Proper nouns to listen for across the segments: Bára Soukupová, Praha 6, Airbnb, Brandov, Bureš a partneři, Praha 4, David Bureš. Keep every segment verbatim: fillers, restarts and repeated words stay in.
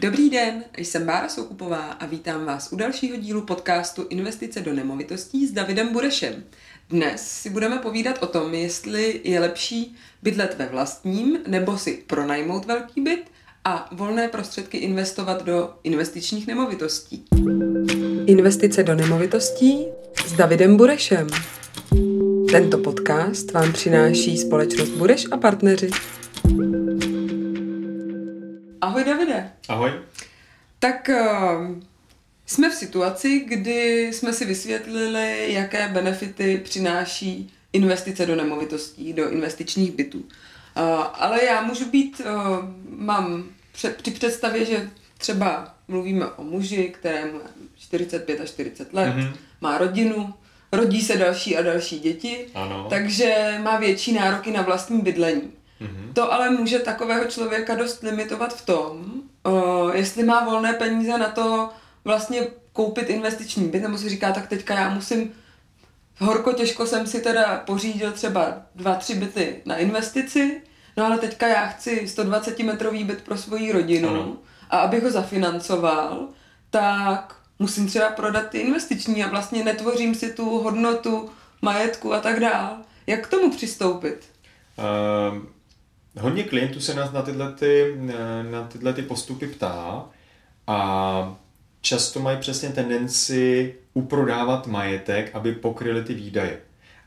Dobrý den, jsem Bára Soukupová a vítám vás u dalšího dílu podcastu Investice do nemovitostí s Davidem Burešem. Dnes si budeme povídat o tom, jestli je lepší bydlet ve vlastním nebo si pronajmout velký byt a volné prostředky investovat do investičních nemovitostí. Investice do nemovitostí s Davidem Burešem. Tento podcast vám přináší společnost Bureš a partneři. Ahoj Davide. Ahoj. Tak uh, jsme v situaci, kdy jsme si vysvětlili, jaké benefity přináší investice do nemovitostí, do investičních bytů. Uh, ale já můžu být, uh, mám před, při představě, že třeba mluvíme o muži, kterému čtyřicet pět a čtyřicet let, mm-hmm. má rodinu, rodí se další a další děti, ano. Takže má větší nároky na vlastní bydlení. Mm-hmm. To ale může takového člověka dost limitovat v tom, uh, jestli má volné peníze na to vlastně koupit investiční byt, nebo si říká, tak teďka já musím, horko těžko jsem si teda pořídil třeba dva, tři byty na investici, no ale teďka já chci sto dvacet metrový byt pro svoji rodinu, ano. A abych ho zafinancoval, tak musím třeba prodat ty investiční a vlastně netvořím si tu hodnotu majetku a tak dál. Jak k tomu přistoupit? Um... Hodně klientů se nás na tyhle, ty, na tyhle ty postupy ptá a často mají přesně tendenci uprodávat majetek, aby pokryli ty výdaje.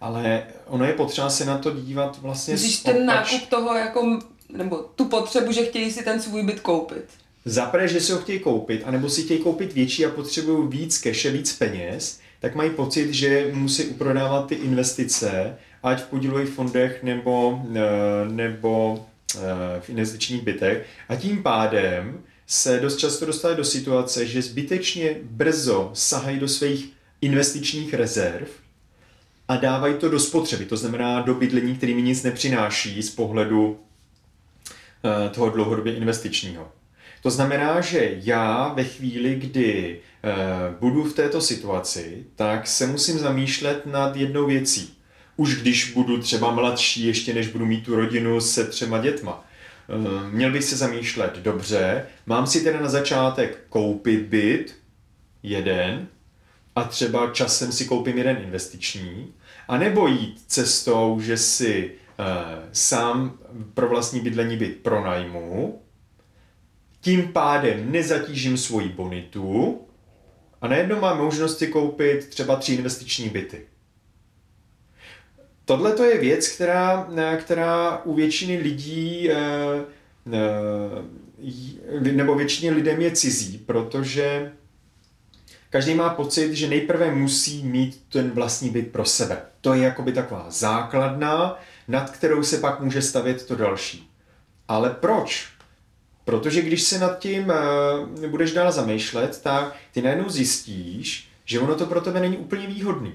Ale ono je potřeba se na to dívat vlastně... Když ten opač... nákup toho, jako, nebo tu potřebu, že chtějí si ten svůj byt koupit. Zaprvé, že si ho chtějí koupit, anebo si chtějí koupit větší a potřebují víc keše, víc peněz, tak mají pocit, že musí uprodávat ty investice, ať v podílových fondech nebo, nebo v investičních bytech. A tím pádem se dost často dostávají do situace, že zbytečně brzo sahají do svých investičních rezerv a dávají to do spotřeby, to znamená do bydlení, kterými nic nepřináší z pohledu toho dlouhodobě investičního. To znamená, že já ve chvíli, kdy budu v této situaci, tak se musím zamýšlet nad jednou věcí. Už když budu třeba mladší, ještě než budu mít tu rodinu se třema dětma. Měl bych se zamýšlet, dobře, mám si teda na začátek koupit byt, jeden, a třeba časem si koupím jeden investiční, anebo jít cestou, že si uh, sám pro vlastní bydlení byt pronajmu, tím pádem nezatížím svoji bonitu a najednou mám možnost si koupit třeba tři investiční byty. Tohle to je věc, která, která u většiny lidí nebo většině lidem je cizí, protože každý má pocit, že nejprve musí mít ten vlastní byt pro sebe. To je jakoby taková základna, nad kterou se pak může stavět to další. Ale proč? Protože když se nad tím budeš dál zamýšlet, tak ty najednou zjistíš, že ono to pro tebe není úplně výhodný.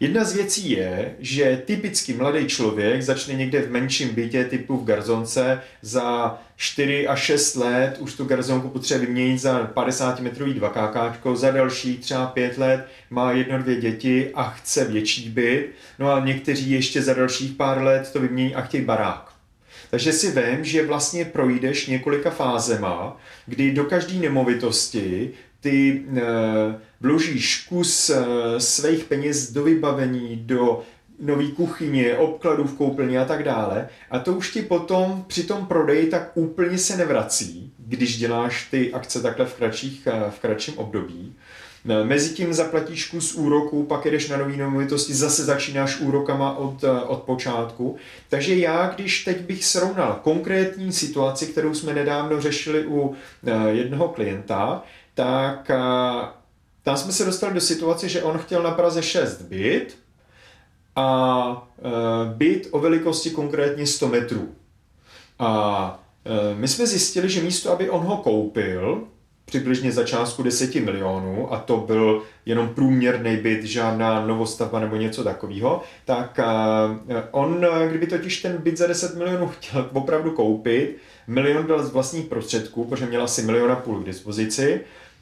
Jedna z věcí je, že typicky mladý člověk začne někde v menším bytě typu v garzonce, za čtyři a šest let už tu garzonku potřebuje vyměnit za padesátimetrový dvě ká ká, za další třeba pět let má jedno dvě děti a chce větší byt, no a někteří ještě za dalších pár let to vymění a chtějí barák. Takže si vem, že vlastně projdeš několika fázema, kdy do každé nemovitosti ty e, vložíš kus e, svých peněz do vybavení, do nové kuchyně, obkladů v koupelně a tak dále. A to už ti potom při tom prodeji tak úplně se nevrací, když děláš ty akce takhle v, kratších, v kratším období. Mezitím zaplatíš kus úroku, pak jdeš na nový nemovitosti, zase začínáš úrokama od, od počátku. Takže já, když teď bych srovnal konkrétní situaci, kterou jsme nedávno řešili u jednoho klienta, tak tam jsme se dostali do situace, že on chtěl na Praze šest byt a byt o velikosti konkrétně sto metrů. A my jsme zjistili, že místo, aby on ho koupil, přibližně za částku deset milionů, a to byl jenom průměrný byt, žádná novostavba nebo něco takového, tak on, kdyby totiž ten byt za deset milionů chtěl opravdu koupit, milion dal z vlastních prostředků, protože měl asi milion a půl k dispozici,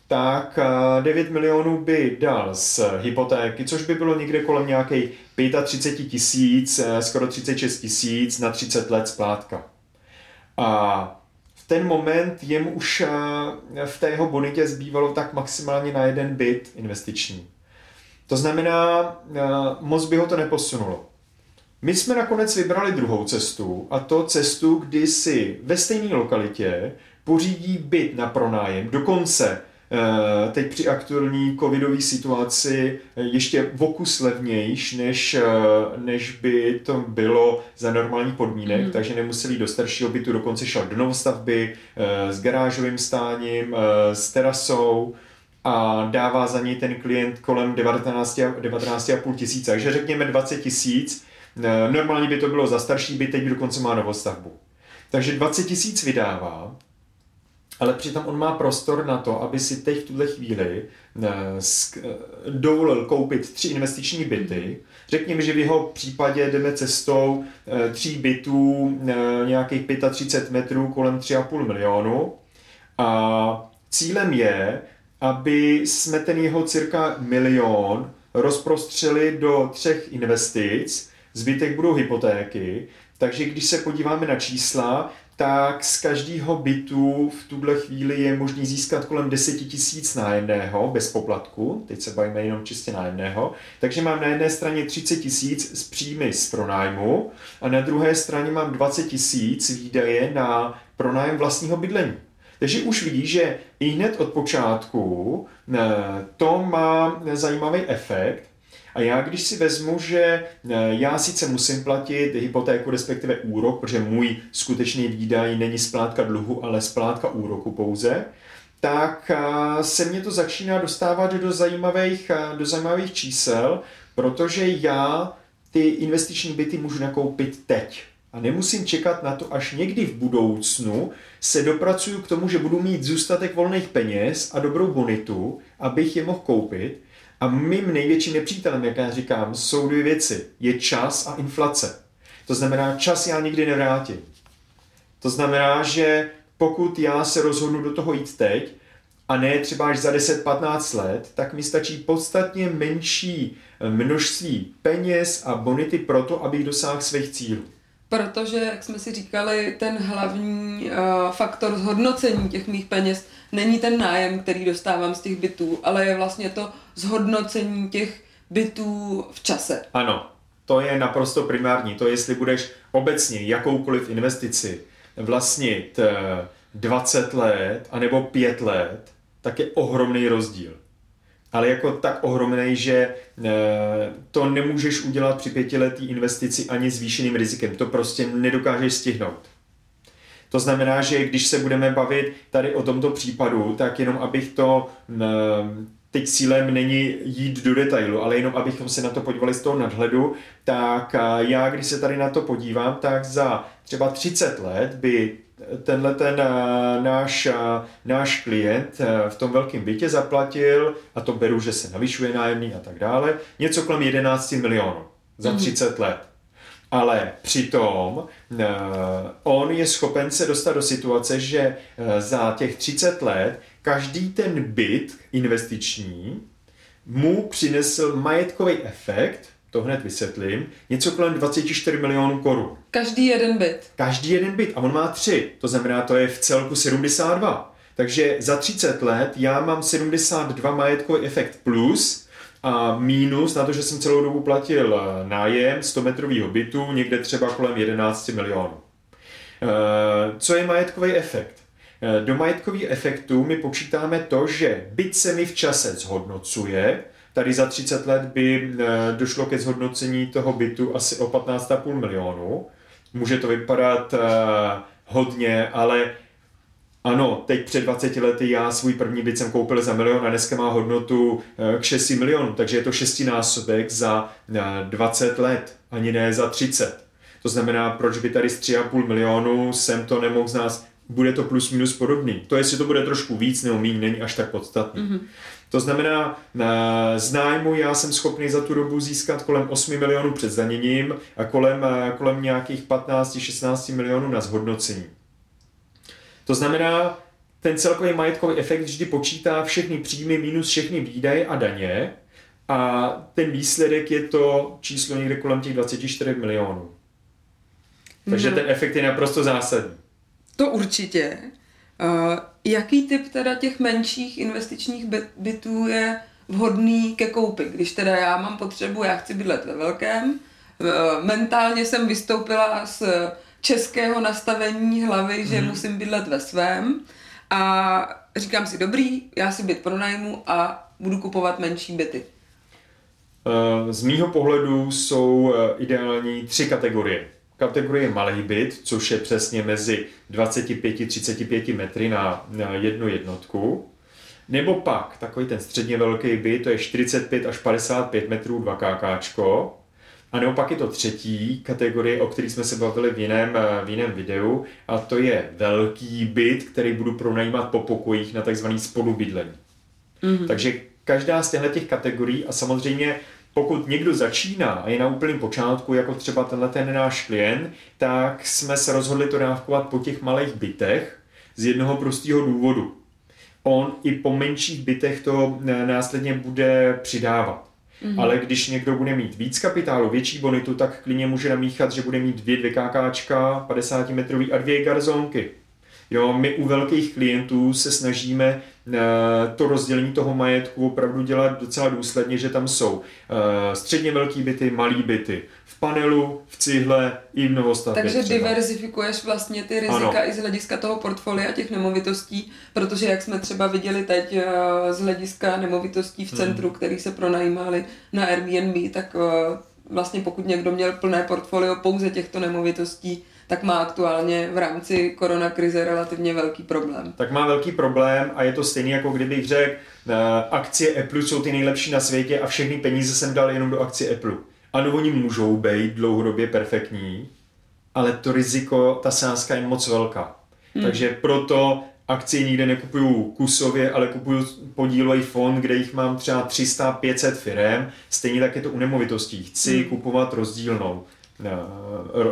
tak devět milionů by dal z hypotéky, což by bylo někde kolem nějakých třicet pět tisíc, skoro třicet šest tisíc na třicet let splátka. A v ten moment jemu už v té jeho bonitě zbývalo tak maximálně na jeden byt investiční. To znamená, moc by ho to neposunulo. My jsme nakonec vybrali druhou cestu, a to cestu, kdy si ve stejné lokalitě pořídí byt na pronájem. Dokonce teď při aktuální covidové situaci ještě o kus levnější, než, než by to bylo za normální podmínek, mm. takže nemuseli do staršího bytu, dokonce šel do novostavby s garážovým stáním, s terasou a dává za něj ten klient kolem devatenáct a půl tisíce, takže řekněme dvacet tisíc. Normálně by to bylo za starší byt, teď dokonce má novostavbu. Takže dvacet tisíc vydává, ale přitom on má prostor na to, aby si teď v tuhle chvíli dovolil koupit tři investiční byty. Řekněme, že v jeho případě jdeme cestou tří bytů nějakých třicet pět metrů kolem tři a půl milionu. A cílem je, aby jsme ten jeho cirka milion rozprostřeli do třech investic, zbytek budou hypotéky, takže když se podíváme na čísla, tak z každého bytu v tuhle chvíli je možný získat kolem deset tisíc nájemného bez poplatku, teď se bavíme jenom čistě nájemného, takže mám na jedné straně třicet tisíc z příjmy z pronájmu a na druhé straně mám dvacet tisíc výdaje na pronájem vlastního bydlení. Takže už vidíš, že i hned od počátku to má zajímavý efekt. A já když si vezmu, že já sice musím platit hypotéku, respektive úrok, protože můj skutečný výdaj není splátka dluhu, ale splátka úroku pouze, tak se mě to začíná dostávat do zajímavých, do zajímavých čísel, protože já ty investiční byty můžu nakoupit teď. A nemusím čekat na to, až někdy v budoucnu se dopracuju k tomu, že budu mít zůstatek volných peněz a dobrou bonitu, abych je mohl koupit. A mým největším nepřítelem, jak já říkám, jsou dvě věci. Je čas a inflace. To znamená, čas já nikdy nevrátím. To znamená, že pokud já se rozhodnu do toho jít teď, a ne třeba až za deset patnáct let, tak mi stačí podstatně menší množství peněz a bonity pro to, abych dosáhl svých cílů. Protože, jak jsme si říkali, ten hlavní uh, faktor zhodnocení těch mých peněz není ten nájem, který dostávám z těch bytů, ale je vlastně to zhodnocení těch bytů v čase. Ano, to je naprosto primární. To, jestli budeš obecně jakoukoliv investici vlastnit dvacet let anebo pět let, tak je ohromný rozdíl. Ale jako tak ohromnej, že to nemůžeš udělat při pětiletý investici ani zvýšeným rizikem. To prostě nedokážeš stihnout. To znamená, že když se budeme bavit tady o tomto případu, tak jenom abych to, teď cílem není jít do detailu, ale jenom abychom se na to podívali z toho nadhledu, tak já, když se tady na to podívám, tak za třeba třicet let by tenhle ten náš, náš klient v tom velkém bytě zaplatil, a to beru, že se navyšuje nájemný a tak dále, něco kolem jedenáct milionů za třicet let. Ale přitom on je schopen se dostat do situace, že za těch třicet let každý ten byt investiční mu přinesl majetkový efekt, to hned vysvětlím, něco kolem dvacet čtyři milionů korun. Každý jeden byt. Každý jeden byt, a on má tři, to znamená, to je v celku sedmdesát dva. Takže za třicet let já mám sedmdesát dva majetkový efekt plus a mínus na to, že jsem celou dobu platil nájem sto metrového bytu někde třeba kolem jedenáct milionů. Co je majetkový efekt? Do majetkových efektů my počítáme to, že byt se mi v čase zhodnocuje. Tady za třicet let by došlo ke zhodnocení toho bytu asi o patnáct a půl milionu. Může to vypadat hodně, ale ano, teď před dvaceti lety já svůj první byt jsem koupil za milion a dneska má hodnotu k šesti milionům, takže je to šestinásobek za dvacet let, ani ne za třicet. To znamená, proč by tady z tři a půl milionu jsem to nemohl z nás, bude to plus minus podobný. To, jestli to bude trošku víc nebo míň, není až tak podstatný. Mm-hmm. To znamená, z nájmu já jsem schopný za tu dobu získat kolem osmi milionů před zdaněním a kolem, kolem nějakých patnáct až šestnáct milionů na zhodnocení. To znamená, ten celkový majetkový efekt vždy počítá všechny příjmy minus všechny výdaje a daně a ten výsledek je to číslo někde kolem těch dvaceti čtyř milionů. Takže mm-hmm. ten efekt je naprosto zásadní. To určitě. Jaký typ teda těch menších investičních bytů je vhodný ke koupi? Když teda já mám potřebu, já chci bydlet ve velkém, mentálně jsem vystoupila z českého nastavení hlavy, že hmm. musím bydlet ve svém a říkám si, dobrý, já si byt pronajmu a budu kupovat menší byty. Z mýho pohledu jsou ideální tři kategorie. Kategorie malý byt, což je přesně mezi dvacet pět až třicet pět metry na, na jednu jednotku. Nebo pak takový ten středně velký byt, to je čtyřicet pět až padesát pět metrů dva kkáčko. A nebo pak je to třetí kategorie, o který jsme se bavili v jiném, v jiném videu, a to je velký byt, který budu pronajímat po pokojích na takzvaný spolubydlení. Mm-hmm. Takže každá z těchto kategorií a samozřejmě pokud někdo začíná a je na úplném počátku, jako třeba tenhle ten náš klient, tak jsme se rozhodli to dávkovat po těch malých bytech z jednoho prostého důvodu. On i po menších bytech to následně bude přidávat. Mm-hmm. Ale když někdo bude mít víc kapitálu, větší bonitu, tak klidně může namíchat, že bude mít dvě, dvě kkáčka, padesáti metrový a dvě garzonky. Jo, my u velkých klientů se snažíme to rozdělení toho majetku opravdu dělat docela důsledně, že tam jsou středně velký byty, malý byty, v panelu, v cihle i v novostavbě. Takže třeba diverzifikuješ vlastně ty rizika ano. i z hlediska toho portfolia těch nemovitostí, protože jak jsme třeba viděli teď z hlediska nemovitostí v centru, hmm. který se pronajímaly na Airbnb, tak vlastně pokud někdo měl plné portfolio pouze těchto nemovitostí, tak má aktuálně v rámci koronakrize relativně velký problém. Tak má velký problém a je to stejný, jako kdybych řekl, akcie Apple jsou ty nejlepší na světě a všechny peníze jsem dal jenom do akcie Apple. Ano, oni můžou být dlouhodobě perfektní, ale to riziko, ta sázka je moc velká. Hmm. Takže proto akcie nikde nekupuju kusově, ale kupuju podílový fond, kde jich mám třeba tři sta až pět set firem. Stejně tak je to u nemovitostí. Chci hmm. kupovat rozdílnou.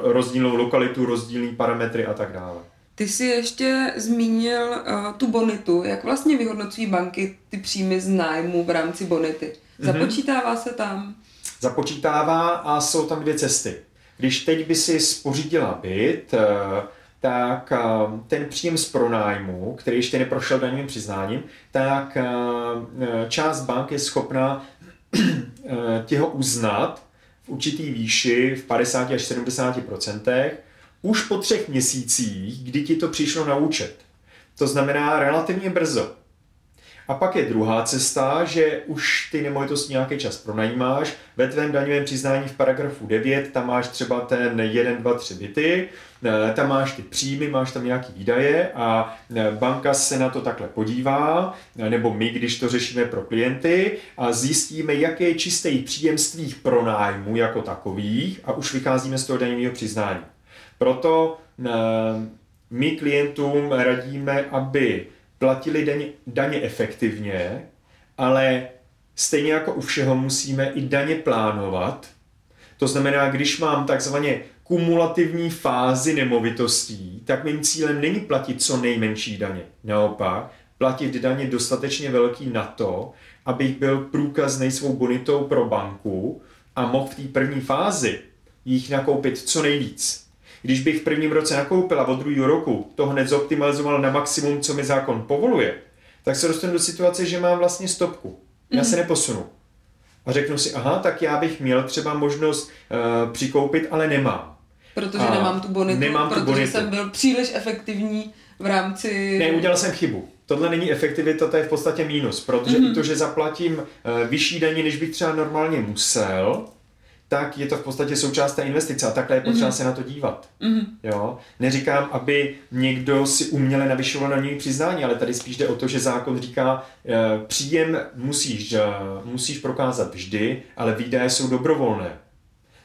rozdílnou lokalitu, rozdílný parametry a tak dále. Ty jsi ještě zmínil uh, tu bonitu. Jak vlastně vyhodnocují banky ty příjmy z nájmu v rámci bonity? Započítává mm-hmm. se tam? Započítává a jsou tam dvě cesty. Když teď by si spořídila byt, uh, tak uh, ten příjem z pronájmu, který ještě neprošel daňovým přiznáním, tak uh, část bank je schopna uh, těho uznat určitý výši v padesát až sedmdesát procent už po třech měsících, kdy ti to přišlo na účet. To znamená relativně brzo. A pak je druhá cesta, že už ty nemovitost nějaký čas pronajímáš, ve tvém daňovém přiznání v paragrafu devět, tam máš třeba ten jedna, dva, tři byty, tam máš ty příjmy, máš tam nějaké výdaje a banka se na to takhle podívá, nebo my, když to řešíme pro klienty a zjistíme, jaký je čistý příjem z tvých pronájmů jako takových a už vycházíme z toho daňového přiznání. Proto my klientům radíme, aby platili daně, daně efektivně, ale stejně jako u všeho musíme i daně plánovat. To znamená, když mám takzvaně kumulativní fázi nemovitostí, tak mým cílem není platit co nejmenší daně. Naopak, platit daně dostatečně velký na to, abych byl průkaznej svou bonitou pro banku a mohl v té první fázi jich nakoupit co nejvíc. Když bych v prvním roce nakoupil a od druhého roku to hned zoptimalizoval na maximum, co mi zákon povoluje, tak se dostanu do situace, že mám vlastně stopku. Já se neposunu. A řeknu si, aha, tak já bych měl třeba možnost uh, přikoupit, ale nemám. Protože a nemám tu bonitu, nemám protože tu bonitu. Jsem byl příliš efektivní v rámci... Ne, udělal jsem chybu. Tohle není efektivita, to je v podstatě mínus, protože mm-hmm. i to, že zaplatím uh, vyšší daně, než bych třeba normálně musel, tak je to v podstatě součást té investice a takhle je potřeba mm-hmm. se na to dívat. Mm-hmm. Jo? Neříkám, aby někdo si uměle navyšoval daňové přiznání, ale tady spíš jde o to, že zákon říká, eh, příjem musíš, eh, musíš prokázat vždy, ale výdaje jsou dobrovolné.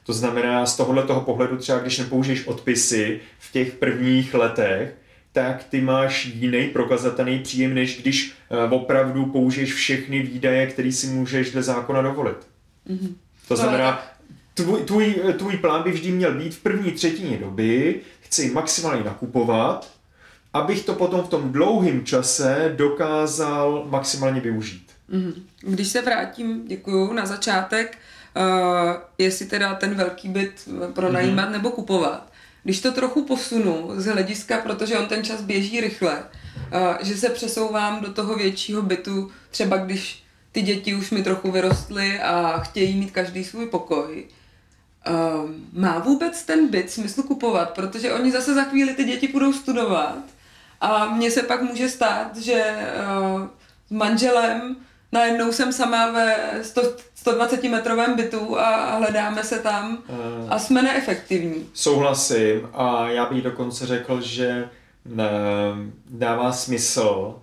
To znamená, z tohohle toho pohledu třeba, když nepoužiješ odpisy v těch prvních letech, tak ty máš jiný prokazatelný příjem, než když eh, opravdu použiješ všechny výdaje, které si můžeš dle zákona dovolit. Mm-hmm. To znamená, Tvůj, tvůj, tvůj plán by vždy měl být v první třetině doby, chci maximálně nakupovat, abych to potom v tom dlouhém čase dokázal maximálně využít. Když se vrátím, děkuju, na začátek, uh, jestli teda ten velký byt pronajímat mm-hmm. nebo kupovat. Když to trochu posunu z hlediska, protože on ten čas běží rychle, uh, že se přesouvám do toho většího bytu, třeba když ty děti už mi trochu vyrostly a chtějí mít každý svůj pokoj. Má vůbec ten byt smysl kupovat, protože oni zase za chvíli ty děti budou studovat a mně se pak může stát, že s manželem najednou jsem sama ve sto dvacetimetrovém bytu a hledáme se tam a jsme neefektivní. Souhlasím a já bych dokonce řekl, že dává smysl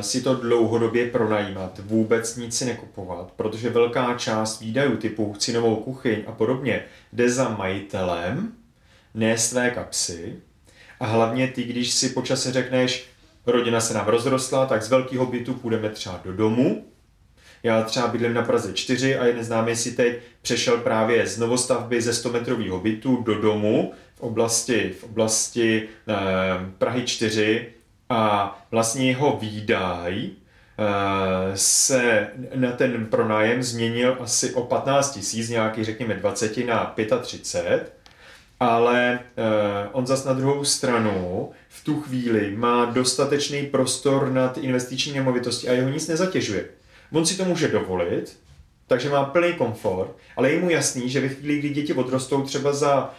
si to dlouhodobě pronajímat, vůbec nic si nekupovat, protože velká část výdajů typu chci novou kuchyň a podobně jde za majitelem, ne své kapsy. A hlavně ty, když si po čase řekneš, rodina se nám rozrostla, tak z velkého bytu půjdeme třeba do domu. Já třeba bydlím na Praze čtyři a jeden známý si teď přešel právě z novostavby ze stometrového bytu do domu v oblasti, v oblasti eh, Prahy čtyři a vlastně jeho výdaj eh, se na ten pronájem změnil asi o patnáct tisíc, nějaký řekněme dvacet na třicet pět, ale eh, on zas na druhou stranu v tu chvíli má dostatečný prostor na ty investiční nemovitosti a jeho nic nezatěžuje. On si to může dovolit, takže má plný komfort, ale je mu jasný, že ve chvíli, kdy děti odrostou třeba za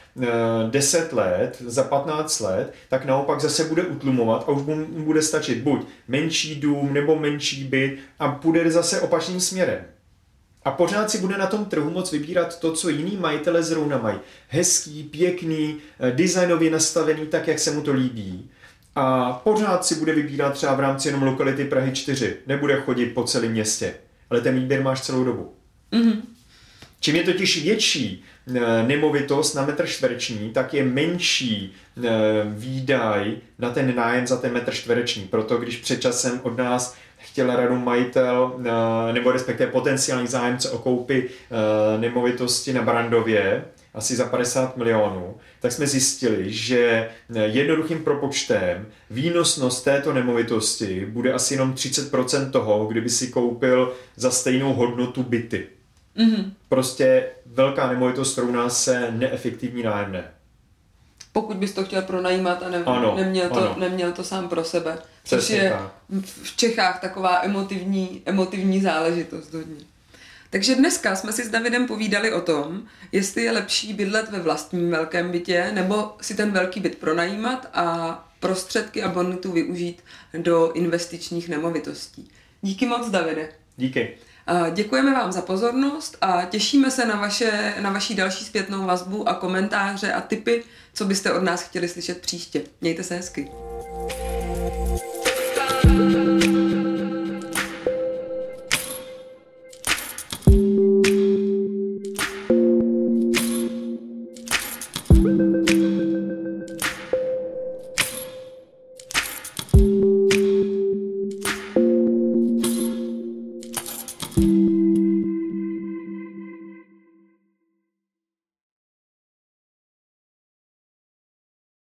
deset let, za patnáct let, tak naopak zase bude utlumovat a už mu bude stačit buď menší dům nebo menší byt a půjde zase opačným směrem. A pořád si bude na tom trhu moc vybírat to, co jiný majitele zrovna mají. Hezký, pěkný, designově nastavený tak, jak se mu to líbí. A pořád si bude vybírat třeba v rámci jenom lokality Prahy čtyři. Nebude chodit po celém městě, ale ten výběr máš celou dobu. Mm-hmm. Čím je totiž větší nemovitost na metr čtvereční, tak je menší výdaj na ten nájem za ten metr čtvereční. Proto když před časem od nás chtěl radu majitel, nebo respektive potenciální zájemce o koupi nemovitosti na Brandově, asi za padesát milionů, tak jsme zjistili, že jednoduchým propočtem výnosnost této nemovitosti bude asi jenom třicet procent toho, kdyby si koupil za stejnou hodnotu byty. Mm-hmm. Prostě velká nemovitost rovná se neefektivní nájemné. Pokud bys to chtěl pronajímat a ne, ano, neměl, to, ano. neměl to sám pro sebe. Což je tak. V Čechách taková emotivní, emotivní záležitost hodně. Takže dneska jsme si s Davidem povídali o tom, jestli je lepší bydlet ve vlastním velkém bytě, nebo si ten velký byt pronajímat a prostředky a bonitu využít do investičních nemovitostí. Díky moc, Davide. Díky. Děkujeme vám za pozornost a těšíme se na, vaše, na vaši další zpětnou vazbu a komentáře a tipy, co byste od nás chtěli slyšet příště. Mějte se hezky.